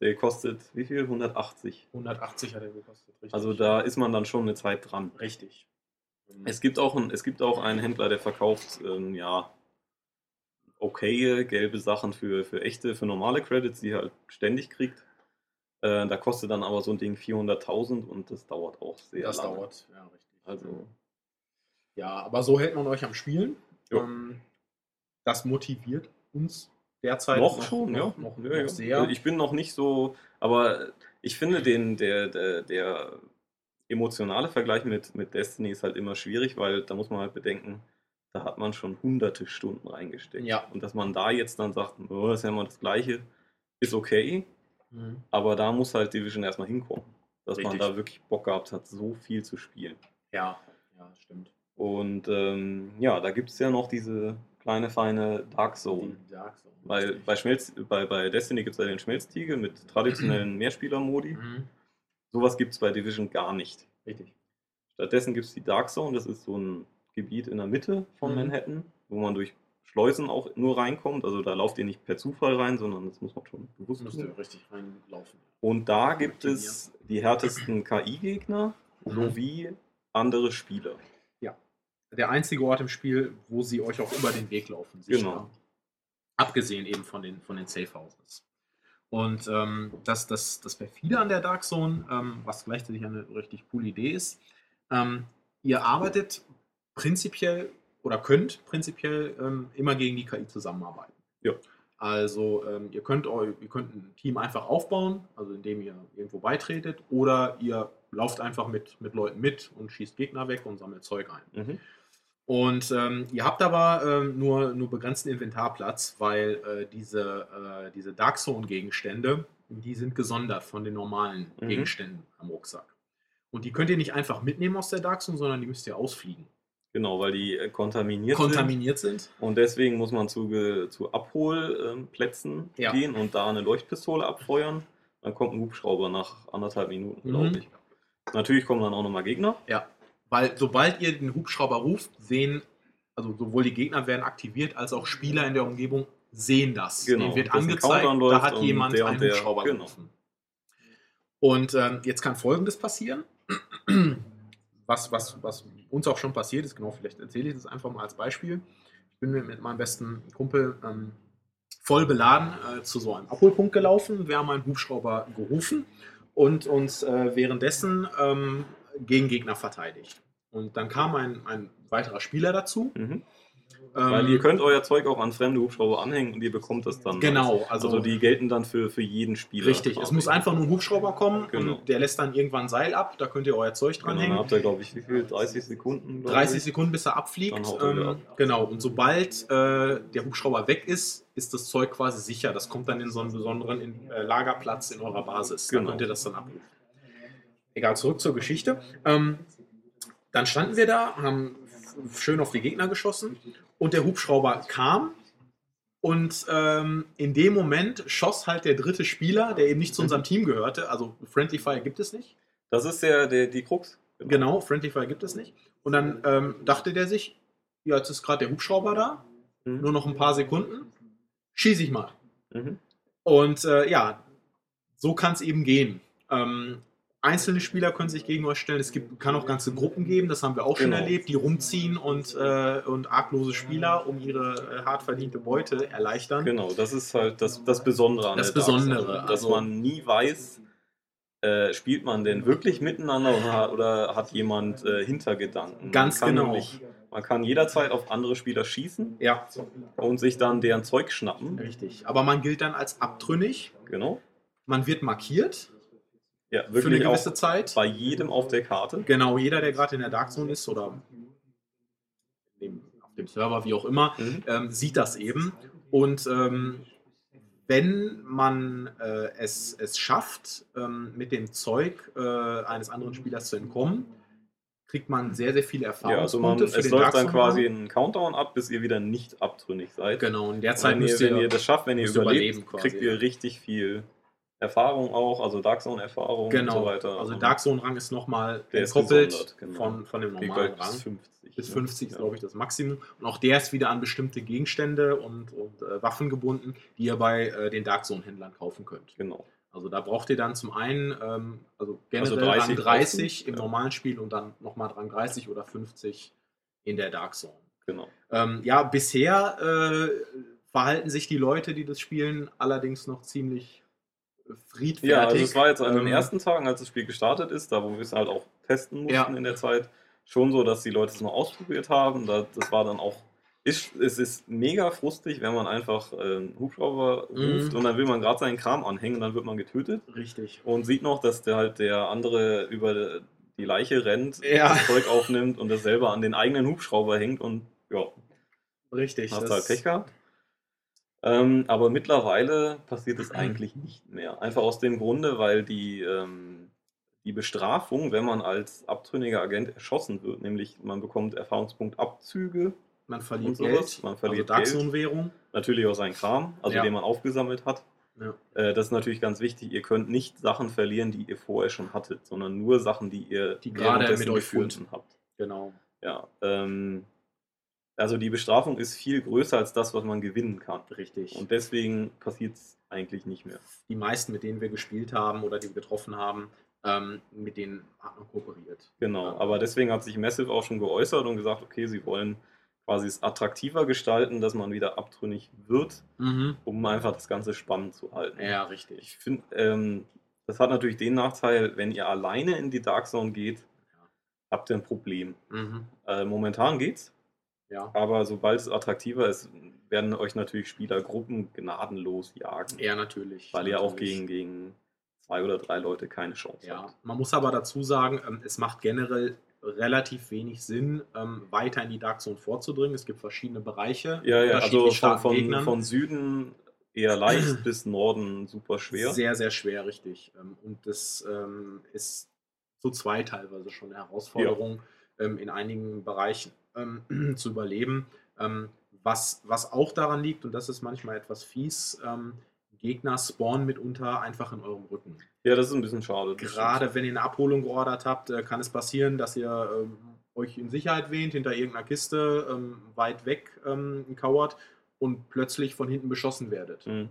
Der kostet wie viel? 180. 180 hat er gekostet, richtig. Also da ist man dann schon eine Zeit dran. Richtig. Es gibt auch einen Händler, der verkauft, gelbe Sachen für echte, für normale Credits, die ihr halt ständig kriegt. Da kostet dann aber so ein Ding 400.000 und das dauert auch sehr lange. Das dauert, ja, richtig. Also. Ja, aber so hält man euch am Spielen. Das motiviert uns derzeit noch sehr. Ich bin noch nicht so, aber ich finde der emotionale Vergleich mit Destiny ist halt immer schwierig, weil da muss man halt bedenken, da hat man schon hunderte Stunden reingesteckt. Ja. Und dass man da jetzt dann sagt, das ist ja immer das Gleiche, ist okay. Aber da muss halt Division erstmal hinkommen. Dass man da wirklich Bock gehabt hat, so viel zu spielen. Ja, stimmt. Und da gibt es ja noch diese kleine, feine Dark Zone. Weil bei Destiny gibt es ja den Schmelztiegel mit traditionellen Mehrspieler-Modi. Sowas gibt es bei Division gar nicht. Richtig. Stattdessen gibt es die Dark Zone, das ist so ein Gebiet in der Mitte von Manhattan, wo man durch Schleusen auch nur reinkommt. Also da lauft ihr nicht per Zufall rein, sondern das muss man schon bewusst tun. Richtig reinlaufen. Und da gibt es die härtesten KI-Gegner sowie andere Spieler. Ja, der einzige Ort im Spiel, wo sie euch auch über den Weg laufen. Genau. Abgesehen eben von den Safe Houses. Und das Perfide an der Dark Zone, was gleichzeitig eine richtig coole Idee ist, ihr arbeitet prinzipiell oder könnt prinzipiell immer gegen die KI zusammenarbeiten. Ja. Also ihr könnt ein Team einfach aufbauen, also indem ihr irgendwo beitretet, oder ihr lauft einfach mit Leuten mit und schießt Gegner weg und sammelt Zeug ein. Und ihr habt aber nur begrenzten Inventarplatz, weil diese Dark Zone Gegenstände, die sind gesondert von den normalen Gegenständen am Rucksack. Und die könnt ihr nicht einfach mitnehmen aus der Dark Zone, sondern die müsst ihr ausfliegen. Genau, weil die kontaminiert sind. Und deswegen muss man zu Abholplätzen gehen und da eine Leuchtpistole abfeuern. Dann kommt ein Hubschrauber nach 1,5 Minuten, glaube ich. Natürlich kommen dann auch nochmal Gegner. Ja, weil sobald ihr den Hubschrauber ruft, sowohl die Gegner werden aktiviert, als auch Spieler in der Umgebung sehen das. Genau, denen wird angezeigt, da hat jemand einen Hubschrauber gerufen. Und jetzt kann Folgendes passieren. Was uns auch schon passiert ist, genau, vielleicht erzähle ich das einfach mal als Beispiel. Ich bin mit meinem besten Kumpel voll beladen zu so einem Abholpunkt gelaufen. Wir haben einen Hubschrauber gerufen und uns währenddessen gegen Gegner verteidigt. Und dann kam ein weiterer Spieler dazu. Weil ihr könnt euer Zeug auch an fremde Hubschrauber anhängen und ihr bekommt das dann. Genau. Also die gelten dann für jeden Spieler. Richtig, es muss einfach nur ein Hubschrauber kommen und der lässt dann irgendwann ein Seil ab, da könnt ihr euer Zeug dranhängen. Dann habt ihr, glaube ich, wie viel? 30 Sekunden? 30 Sekunden, bis er abfliegt. Genau, und sobald der Hubschrauber weg ist, ist das Zeug quasi sicher. Das kommt dann in so einen besonderen Lagerplatz in eurer Basis. Genau. Da könnt ihr das dann abrufen. Egal, zurück zur Geschichte. Dann standen wir da, haben schön auf die Gegner geschossen und der Hubschrauber kam und in dem Moment schoss halt der dritte Spieler, der eben nicht zu unserem Team gehörte, also Friendly Fire gibt es nicht. Das ist ja die Krux. Genau, Friendly Fire gibt es nicht. Und dann dachte der sich, ja, jetzt ist gerade der Hubschrauber da, nur noch ein paar Sekunden, schieße ich mal. Und so kann es eben gehen. Einzelne Spieler können sich gegen euch stellen. Es kann auch ganze Gruppen geben, das haben wir auch schon erlebt, die rumziehen und arglose Spieler um ihre hart verdiente Beute erleichtern. Genau, das ist halt das Besondere an dass man nie weiß, spielt man denn wirklich miteinander oder hat jemand Hintergedanken? Ganz genau. Man kann jederzeit auf andere Spieler schießen und sich dann deren Zeug schnappen. Richtig, aber man gilt dann als abtrünnig. Genau. Man wird markiert. Ja, wirklich für eine gewisse Zeit. Bei jedem auf der Karte. Genau, jeder, der gerade in der Dark Zone ist oder auf dem Server, wie auch immer, sieht das eben. Und wenn man es schafft, mit dem Zeug eines anderen Spielers zu entkommen, kriegt man sehr, sehr viele Erfahrungspunkte. Ja, also es läuft dann quasi einen Countdown ab, bis ihr wieder nicht abtrünnig seid. Genau, in der Zeit wenn ihr das schafft, wenn ihr überlebt, kriegt ihr richtig viel Erfahrung auch, also Dark Zone Erfahrung und so weiter. Also Dark Zone Rang ist nochmal entkoppelt von dem normalen Rang. Bis 50. Bis 50 ist, glaube ich, das Maximum. Und auch der ist wieder an bestimmte Gegenstände und Waffen gebunden, die ihr bei den Dark Zone Händlern kaufen könnt. Genau. Also da braucht ihr dann zum einen generell 30 im normalen Spiel und dann nochmal Rang 30 oder 50 in der Dark Zone. Genau. Bisher verhalten sich die Leute, die das spielen, allerdings noch ziemlich friedfertig. Ja, also es war jetzt an den ersten Tagen, als das Spiel gestartet ist, da wo wir es halt auch testen mussten in der Zeit, schon so, dass die Leute es mal ausprobiert haben. Das war dann auch, es ist mega frustig, wenn man einfach Hubschrauber ruft und dann will man gerade seinen Kram anhängen und dann wird man getötet. Richtig. Und sieht noch, dass der andere über die Leiche rennt, das Zeug aufnimmt und das selber an den eigenen Hubschrauber hängt und ja. Richtig. Hast halt Pech gehabt. Aber mittlerweile passiert es eigentlich nicht mehr. Einfach aus dem Grunde, weil die Bestrafung, wenn man als abtrünniger Agent erschossen wird, nämlich man bekommt Erfahrungspunktabzüge, man verliert Geld, Dark Zone-Währung, natürlich auch seinen Kram, den man aufgesammelt hat. Ja. Das ist natürlich ganz wichtig, ihr könnt nicht Sachen verlieren, die ihr vorher schon hattet, sondern nur Sachen, die gerade mit euch gefunden habt. Genau. Ja, also die Bestrafung ist viel größer als das, was man gewinnen kann. Richtig. Und deswegen passiert es eigentlich nicht mehr. Die meisten, mit denen wir gespielt haben oder die wir getroffen haben, mit denen hat man kooperiert. Genau, aber deswegen hat sich Massive auch schon geäußert und gesagt, okay, sie wollen quasi es attraktiver gestalten, dass man wieder abtrünnig wird, um einfach das Ganze spannend zu halten. Ja, richtig. Ich finde, das hat natürlich den Nachteil, wenn ihr alleine in die Dark Zone geht, habt ihr ein Problem. Momentan geht's. Ja. Aber sobald es attraktiver ist, werden euch natürlich Spielergruppen gnadenlos jagen. Ja, natürlich. Weil ihr auch gegen 2 oder 3 Leute keine Chance habt. Man muss aber dazu sagen, es macht generell relativ wenig Sinn, weiter in die Dark Zone vorzudringen. Es gibt verschiedene Bereiche. Ja, also von Süden eher leicht bis Norden super schwer. Sehr, sehr schwer, richtig. Und das ist zu zwei teilweise schon eine Herausforderung, ja, in einigen Bereichen zu überleben. Was auch daran liegt, und das ist manchmal etwas fies, Gegner spawnen mitunter einfach in eurem Rücken. Ja, das ist ein bisschen schade. Gerade wenn ihr eine Abholung geordert habt, kann es passieren, dass ihr euch in Sicherheit wähnt, hinter irgendeiner Kiste weit weg kauert und plötzlich von hinten beschossen werdet. Mhm.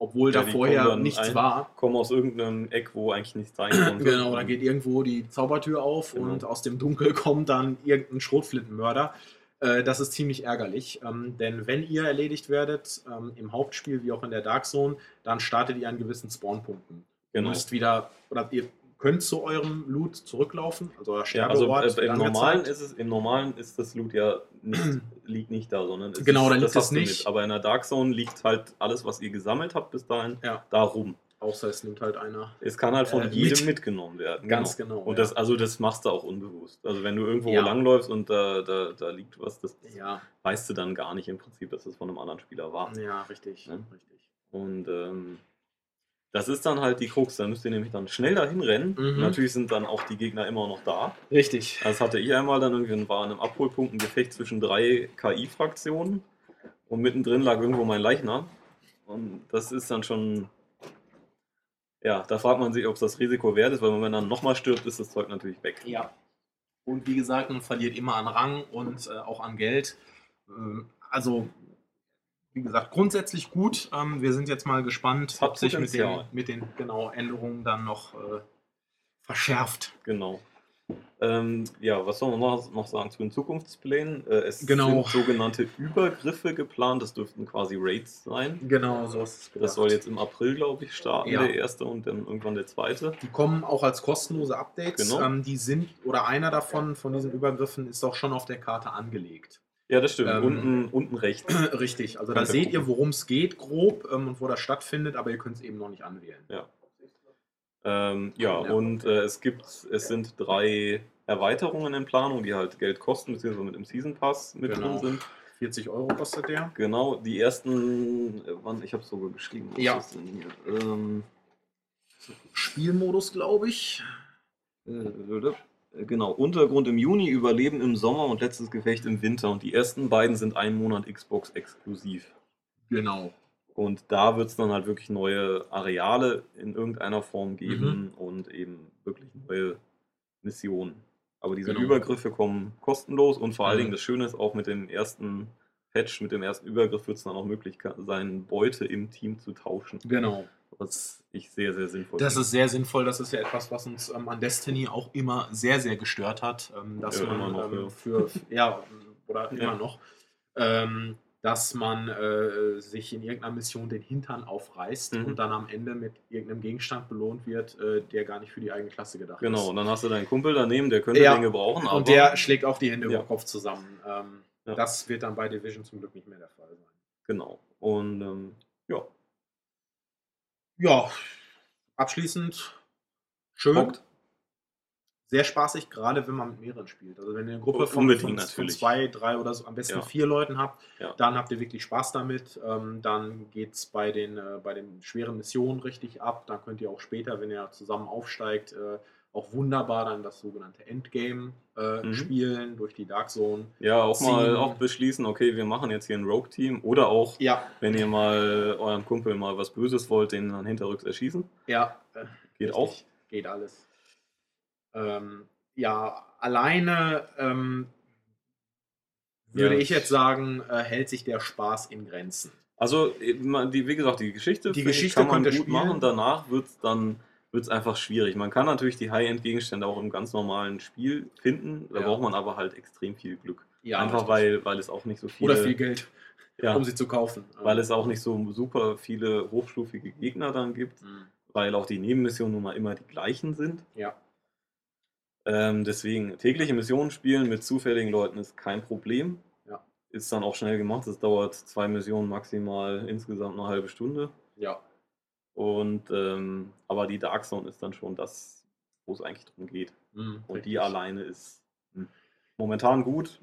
Obwohl da vorher nichts war. Kommen aus irgendeinem Eck, wo eigentlich nichts sein konnte. Genau, da geht irgendwo die Zaubertür auf, genau, und aus dem Dunkel kommt dann irgendein Schrotflintenmörder. Das ist ziemlich ärgerlich, denn wenn ihr erledigt werdet, im Hauptspiel wie auch in der Dark Zone, dann startet ihr an gewissen Spawnpunkten. Genau. Ihr müsst wieder, oder ihr könnt zu eurem Loot zurücklaufen, also euer Sterbeort. Ja, also im Normalen ist das Loot ja nicht, liegt nicht da, sondern es genau, ist, da liegt das es nicht. Mit. Aber in der Dark Zone liegt halt alles, was ihr gesammelt habt bis dahin, ja, da rum. Außer es nimmt halt einer. Es kann halt von jedem mitgenommen werden. Ganz genau. Und das, also das machst du auch unbewusst. Also wenn du irgendwo langläufst und da liegt was, das weißt du dann gar nicht im Prinzip, dass das von einem anderen Spieler war. Ja, richtig. Ne? Richtig. Und das ist dann halt die Krux. Da müsst ihr nämlich dann schnell dahin rennen. Mhm. Natürlich sind dann auch die Gegner immer noch da. Richtig. Das hatte ich einmal, dann irgendwie war an einem Abholpunkt ein Gefecht zwischen 3 KI-Fraktionen und mittendrin lag irgendwo mein Leichnam. Und das ist dann schon... Ja, da fragt man sich, ob es das Risiko wert ist, weil wenn man dann nochmal stirbt, ist das Zeug natürlich weg. Ja. Und wie gesagt, man verliert immer an Rang und auch an Geld. Also, wie gesagt, grundsätzlich gut. Wir sind jetzt mal gespannt, ob sich mit den Änderungen dann noch verschärft. Genau. Ja, was soll man noch sagen zu den Zukunftsplänen? Es sind sogenannte Übergriffe geplant, das dürften quasi Raids sein. Genau, so ist es gedacht. Das soll jetzt im April, glaube ich, starten, der erste und dann irgendwann der zweite. Die kommen auch als kostenlose Updates, genau. Die sind, oder einer davon, von diesen Übergriffen, ist auch schon auf der Karte angelegt. Ja, das stimmt, unten rechts. Richtig, also da seht ihr, worum es geht, grob, und wo das stattfindet, aber ihr könnt es eben noch nicht anwählen. Ja. Es sind 3 Erweiterungen in Planung, die halt Geld kosten, beziehungsweise mit dem Season Pass mit drin sind. 40 €, kostet der. Genau, die ersten, ich habe es sogar geschrieben. Was ist denn hier? Spielmodus, glaube ich. Genau, Untergrund im Juni, Überleben im Sommer und letztes Gefecht im Winter. Und die ersten beiden sind einen Monat Xbox exklusiv. Genau. Und da wird es dann halt wirklich neue Areale in irgendeiner Form geben und eben wirklich neue Missionen. Aber diese Übergriffe kommen kostenlos und vor allen Dingen das Schöne ist, auch mit dem ersten Patch, mit dem ersten Übergriff wird es dann auch möglich sein, Beute im Team zu tauschen. Genau. Was ich sehr, sehr sinnvoll finde. Das ist sehr sinnvoll, das ist ja etwas, was uns an Destiny auch immer sehr, sehr gestört hat. Dass man sich in irgendeiner Mission den Hintern aufreißt und dann am Ende mit irgendeinem Gegenstand belohnt wird, der gar nicht für die eigene Klasse gedacht ist. Genau, und dann hast du deinen Kumpel daneben, der könnte den gebrauchen. Aber und der schlägt auch die Hände über den Kopf zusammen. Das wird dann bei Division zum Glück nicht mehr der Fall sein. Genau, und abschließend schön. Punkt. Sehr spaßig, gerade wenn man mit mehreren spielt. Also wenn ihr eine Gruppe von 2, 3 oder so, am besten 4 Leuten habt, dann habt ihr wirklich Spaß damit. Dann geht es bei den schweren Missionen richtig ab. Dann könnt ihr auch später, wenn ihr zusammen aufsteigt, auch wunderbar dann das sogenannte Endgame spielen, durch die Dark Zone. Ja, auch ziehen. Mal auch beschließen, okay, wir machen jetzt hier ein Rogue-Team. Oder auch, wenn ihr mal eurem Kumpel mal was Böses wollt, den dann hinterrücks erschießen. Ja. Geht richtig. Auch. Geht alles. Alleine würde ich jetzt sagen, hält sich der Spaß in Grenzen. Also, wie gesagt, die Geschichte kann man gut machen. Danach wird's einfach schwierig. Man kann natürlich die High-End-Gegenstände auch im ganz normalen Spiel finden. Da braucht man aber halt extrem viel Glück. Ja, einfach weil es auch nicht so viele... Oder viel Geld, um sie zu kaufen. Weil es auch nicht so super viele hochstufige Gegner dann gibt. Mhm. Weil auch die Nebenmissionen nun mal immer die gleichen sind. Ja. Deswegen, tägliche Missionen spielen mit zufälligen Leuten ist kein Problem. Ja. Ist dann auch schnell gemacht. Es dauert 2 Missionen maximal insgesamt eine halbe Stunde. Ja. Und aber die Dark Zone ist dann schon das, wo es eigentlich drum geht. Und richtig. Die alleine ist momentan gut.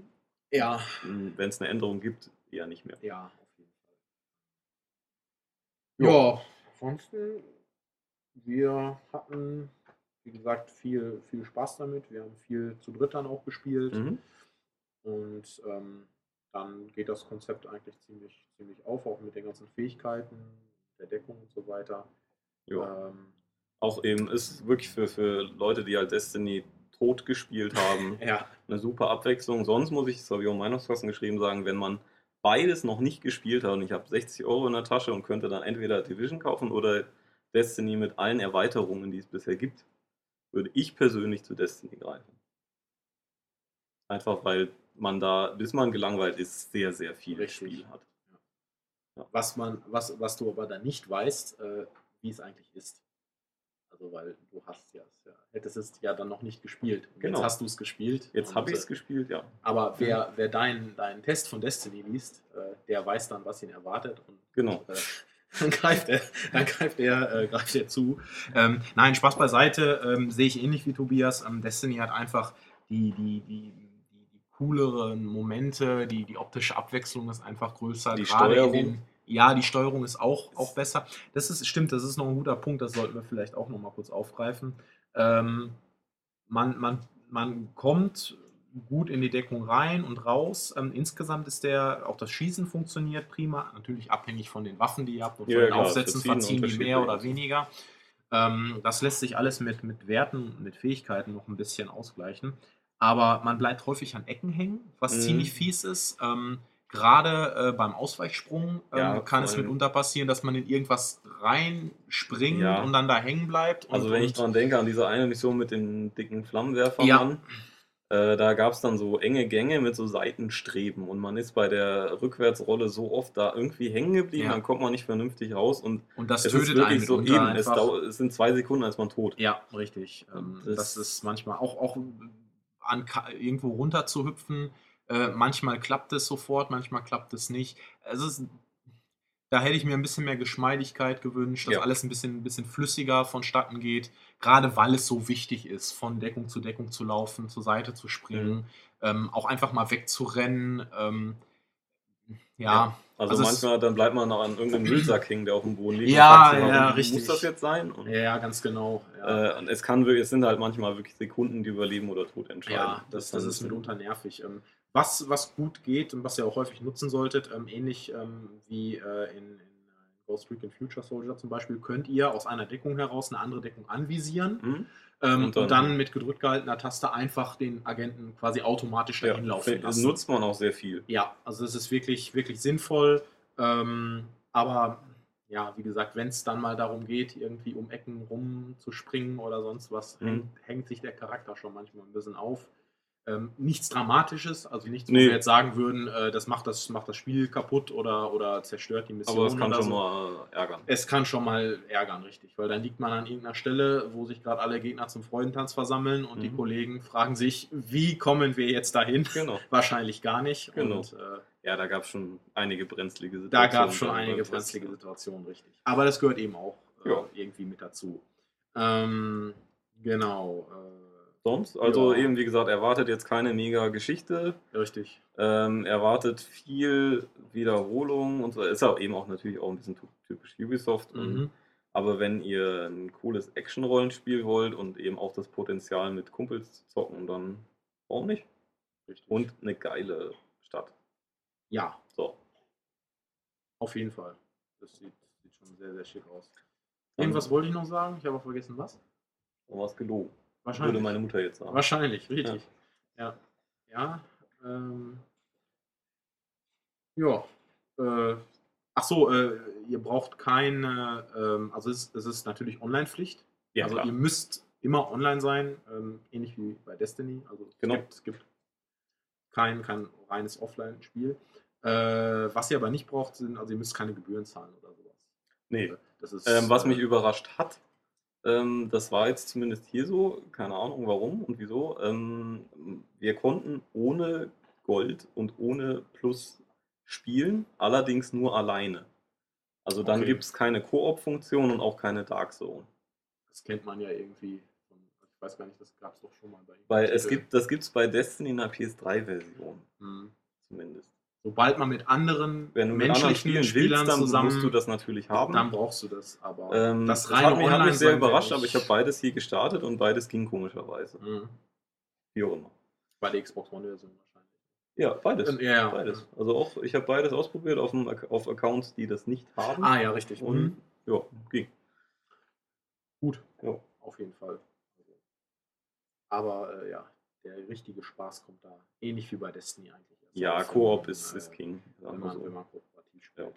Ja. Wenn es eine Änderung gibt, eher nicht mehr. Ja, auf jeden Fall. Ja, ansonsten, wir hatten, wie gesagt, viel Spaß damit. Wir haben viel zu dritt dann auch gespielt. Mhm. Und dann geht das Konzept eigentlich ziemlich auf, auch mit den ganzen Fähigkeiten, der Deckung und so weiter. Ja. Auch eben ist wirklich für Leute, die halt Destiny tot gespielt haben, ja, eine super Abwechslung. Sonst muss ich, das habe ich auch in Meinungskassen geschrieben, sagen, wenn man beides noch nicht gespielt hat und ich habe 60 Euro in der Tasche und könnte dann entweder Division kaufen oder Destiny mit allen Erweiterungen, die es bisher gibt, würde ich persönlich zu Destiny greifen. Einfach weil man da, bis man gelangweilt ist, sehr, sehr viel richtig. Spiel hat. Ja. Was du aber dann nicht weißt, wie es eigentlich ist. Also weil du hättest es ja dann noch nicht gespielt. Genau. Jetzt hast du es gespielt. Jetzt habe ich es gespielt, ja. Aber wer deinen Test von Destiny liest, der weiß dann, was ihn erwartet. Und genau. Dann greift er zu. Nein, Spaß beiseite, sehe ich ähnlich wie Tobias. Destiny hat einfach die cooleren Momente, die optische Abwechslung ist einfach größer. Die Steuerung. Die Steuerung ist auch besser. Das ist noch ein guter Punkt, das sollten wir vielleicht auch noch mal kurz aufgreifen. Man kommt gut in die Deckung rein und raus. Insgesamt ist auch das Schießen funktioniert prima. Natürlich abhängig von den Waffen, die ihr habt und von den Aufsätzen, verziehen die mehr oder weniger. Das lässt sich alles mit Werten, mit Fähigkeiten noch ein bisschen ausgleichen. Aber man bleibt häufig an Ecken hängen, was ziemlich fies ist. Gerade beim Ausweichsprung kann es mitunter passieren, dass man in irgendwas reinspringt und dann da hängen bleibt. Also wenn ich dran denke, an diese eine Mission mit den dicken Flammenwerfern, da gab es dann so enge Gänge mit so Seitenstreben und man ist bei der Rückwärtsrolle so oft da irgendwie hängen geblieben, dann kommt man nicht vernünftig raus. Und das tötet einen so eben. Es sind 2 Sekunden, als man tot. Ja, richtig. Das ist manchmal auch irgendwo runter zu hüpfen. Manchmal klappt es sofort, manchmal klappt es nicht. Da hätte ich mir ein bisschen mehr Geschmeidigkeit gewünscht, dass alles ein bisschen flüssiger vonstatten geht. Gerade weil es so wichtig ist, von Deckung zu laufen, zur Seite zu springen, auch einfach mal wegzurennen. Also manchmal dann bleibt man noch an irgendeinem Müllsack hängen, der auf dem Boden liegt. Ja, richtig. Muss das jetzt sein? Und, ganz genau. Ja. Und es sind halt manchmal wirklich Sekunden, die Überleben oder Tod entscheiden. Ja, das ist mitunter nervig. Was gut geht und was ihr auch häufig nutzen solltet, ähnlich wie in Ghost Recon Future Soldier zum Beispiel, könnt ihr aus einer Deckung heraus eine andere Deckung anvisieren und dann mit gedrückt gehaltener Taste einfach den Agenten quasi automatisch dahin laufen lassen. Das nutzt man auch sehr viel. Ja, also das ist wirklich, wirklich sinnvoll. Aber ja, wie gesagt, wenn es dann mal darum geht, irgendwie um Ecken rumzuspringen oder sonst was, hängt sich der Charakter schon manchmal ein bisschen auf. Nichts Dramatisches, also nichts, wo wir jetzt sagen würden, das macht das Spiel kaputt oder zerstört die Mission. Aber es kann schon mal ärgern. Es kann schon mal ärgern, richtig. Weil dann liegt man an irgendeiner Stelle, wo sich gerade alle Gegner zum Freudentanz versammeln und die Kollegen fragen sich, wie kommen wir jetzt dahin? Genau. Wahrscheinlich gar nicht. Genau. Und, da gab es schon einige brenzlige Situationen. Richtig. Aber das gehört eben auch irgendwie mit dazu. Genau. Sonst. Also eben, wie gesagt, erwartet jetzt keine mega Geschichte. Richtig. Erwartet viel Wiederholung und so. Ist ja eben auch natürlich auch ein bisschen typisch Ubisoft. Aber wenn ihr ein cooles Action-Rollenspiel wollt und eben auch das Potenzial mit Kumpels zu zocken, dann warum nicht? Richtig. Und eine geile Stadt. Ja. So. Auf jeden Fall. Das sieht schon sehr, sehr schick aus. Irgendwas wollte ich noch sagen, ich habe auch vergessen, was. Aber was gelogen. Wahrscheinlich. Würde meine Mutter jetzt sagen. Wahrscheinlich, richtig. Ja. Ihr braucht keine, also es ist natürlich Online-Pflicht. Ja, also klar. Ihr müsst immer online sein, ähnlich wie bei Destiny. Also es gibt kein reines Offline-Spiel. Was ihr aber nicht braucht, also ihr müsst keine Gebühren zahlen oder sowas. Nee. Das ist, was mich überrascht hat, das war jetzt zumindest hier so, keine Ahnung warum und wieso. Wir konnten ohne Gold und ohne Plus spielen, allerdings nur alleine. Also dann gibt es keine Koop-Funktion und auch keine Dark Zone. Das kennt man ja irgendwie. weiß gar nicht, das gab es doch schon mal bei ihm. Das gibt es bei Destiny in der PS3-Version. Mhm. Zumindest. Sobald man mit anderen menschlichen Spielern zusammen... musst du das natürlich haben. Dann brauchst du das, aber... das reine Online hat mich sehr überrascht, aber ich habe beides hier gestartet und beides ging komischerweise. Mhm. Wie auch immer. Bei der Xbox One-Version wahrscheinlich. Ja, beides. Ja, beides. Ja. Also auch, ich habe beides ausprobiert auf Accounts, die das nicht haben. Ah ja, richtig. Und ja, ging. Gut. Ja. Auf jeden Fall. Aber ja, der richtige Spaß kommt da ähnlich wie bei Destiny eigentlich. Also ja, Koop ist King. Wenn man kooperativ spielt.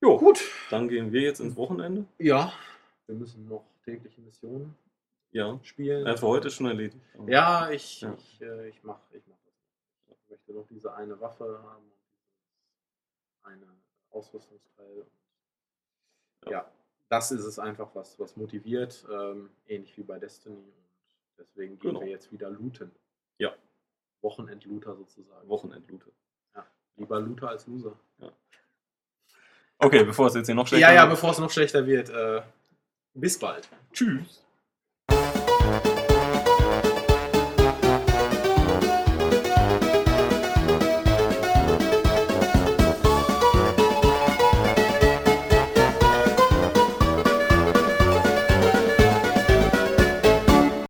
Ja. Jo, gut. Dann gehen wir jetzt ins Wochenende. Ja. Wir müssen noch tägliche Missionen spielen. Für heute schon erledigt. Ja, ich mach das. Ich möchte noch diese eine Waffe haben und eine Ausrüstungsteil. Ja. Das ist es einfach, was motiviert, ähnlich wie bei Destiny. Und deswegen gehen wir jetzt wieder looten. Ja. Wochenendlooter sozusagen. Wochenendlooter. Ja. Lieber Looter als Loser. Ja. Okay, bevor es jetzt hier noch schlechter wird. Bis bald. Tschüss.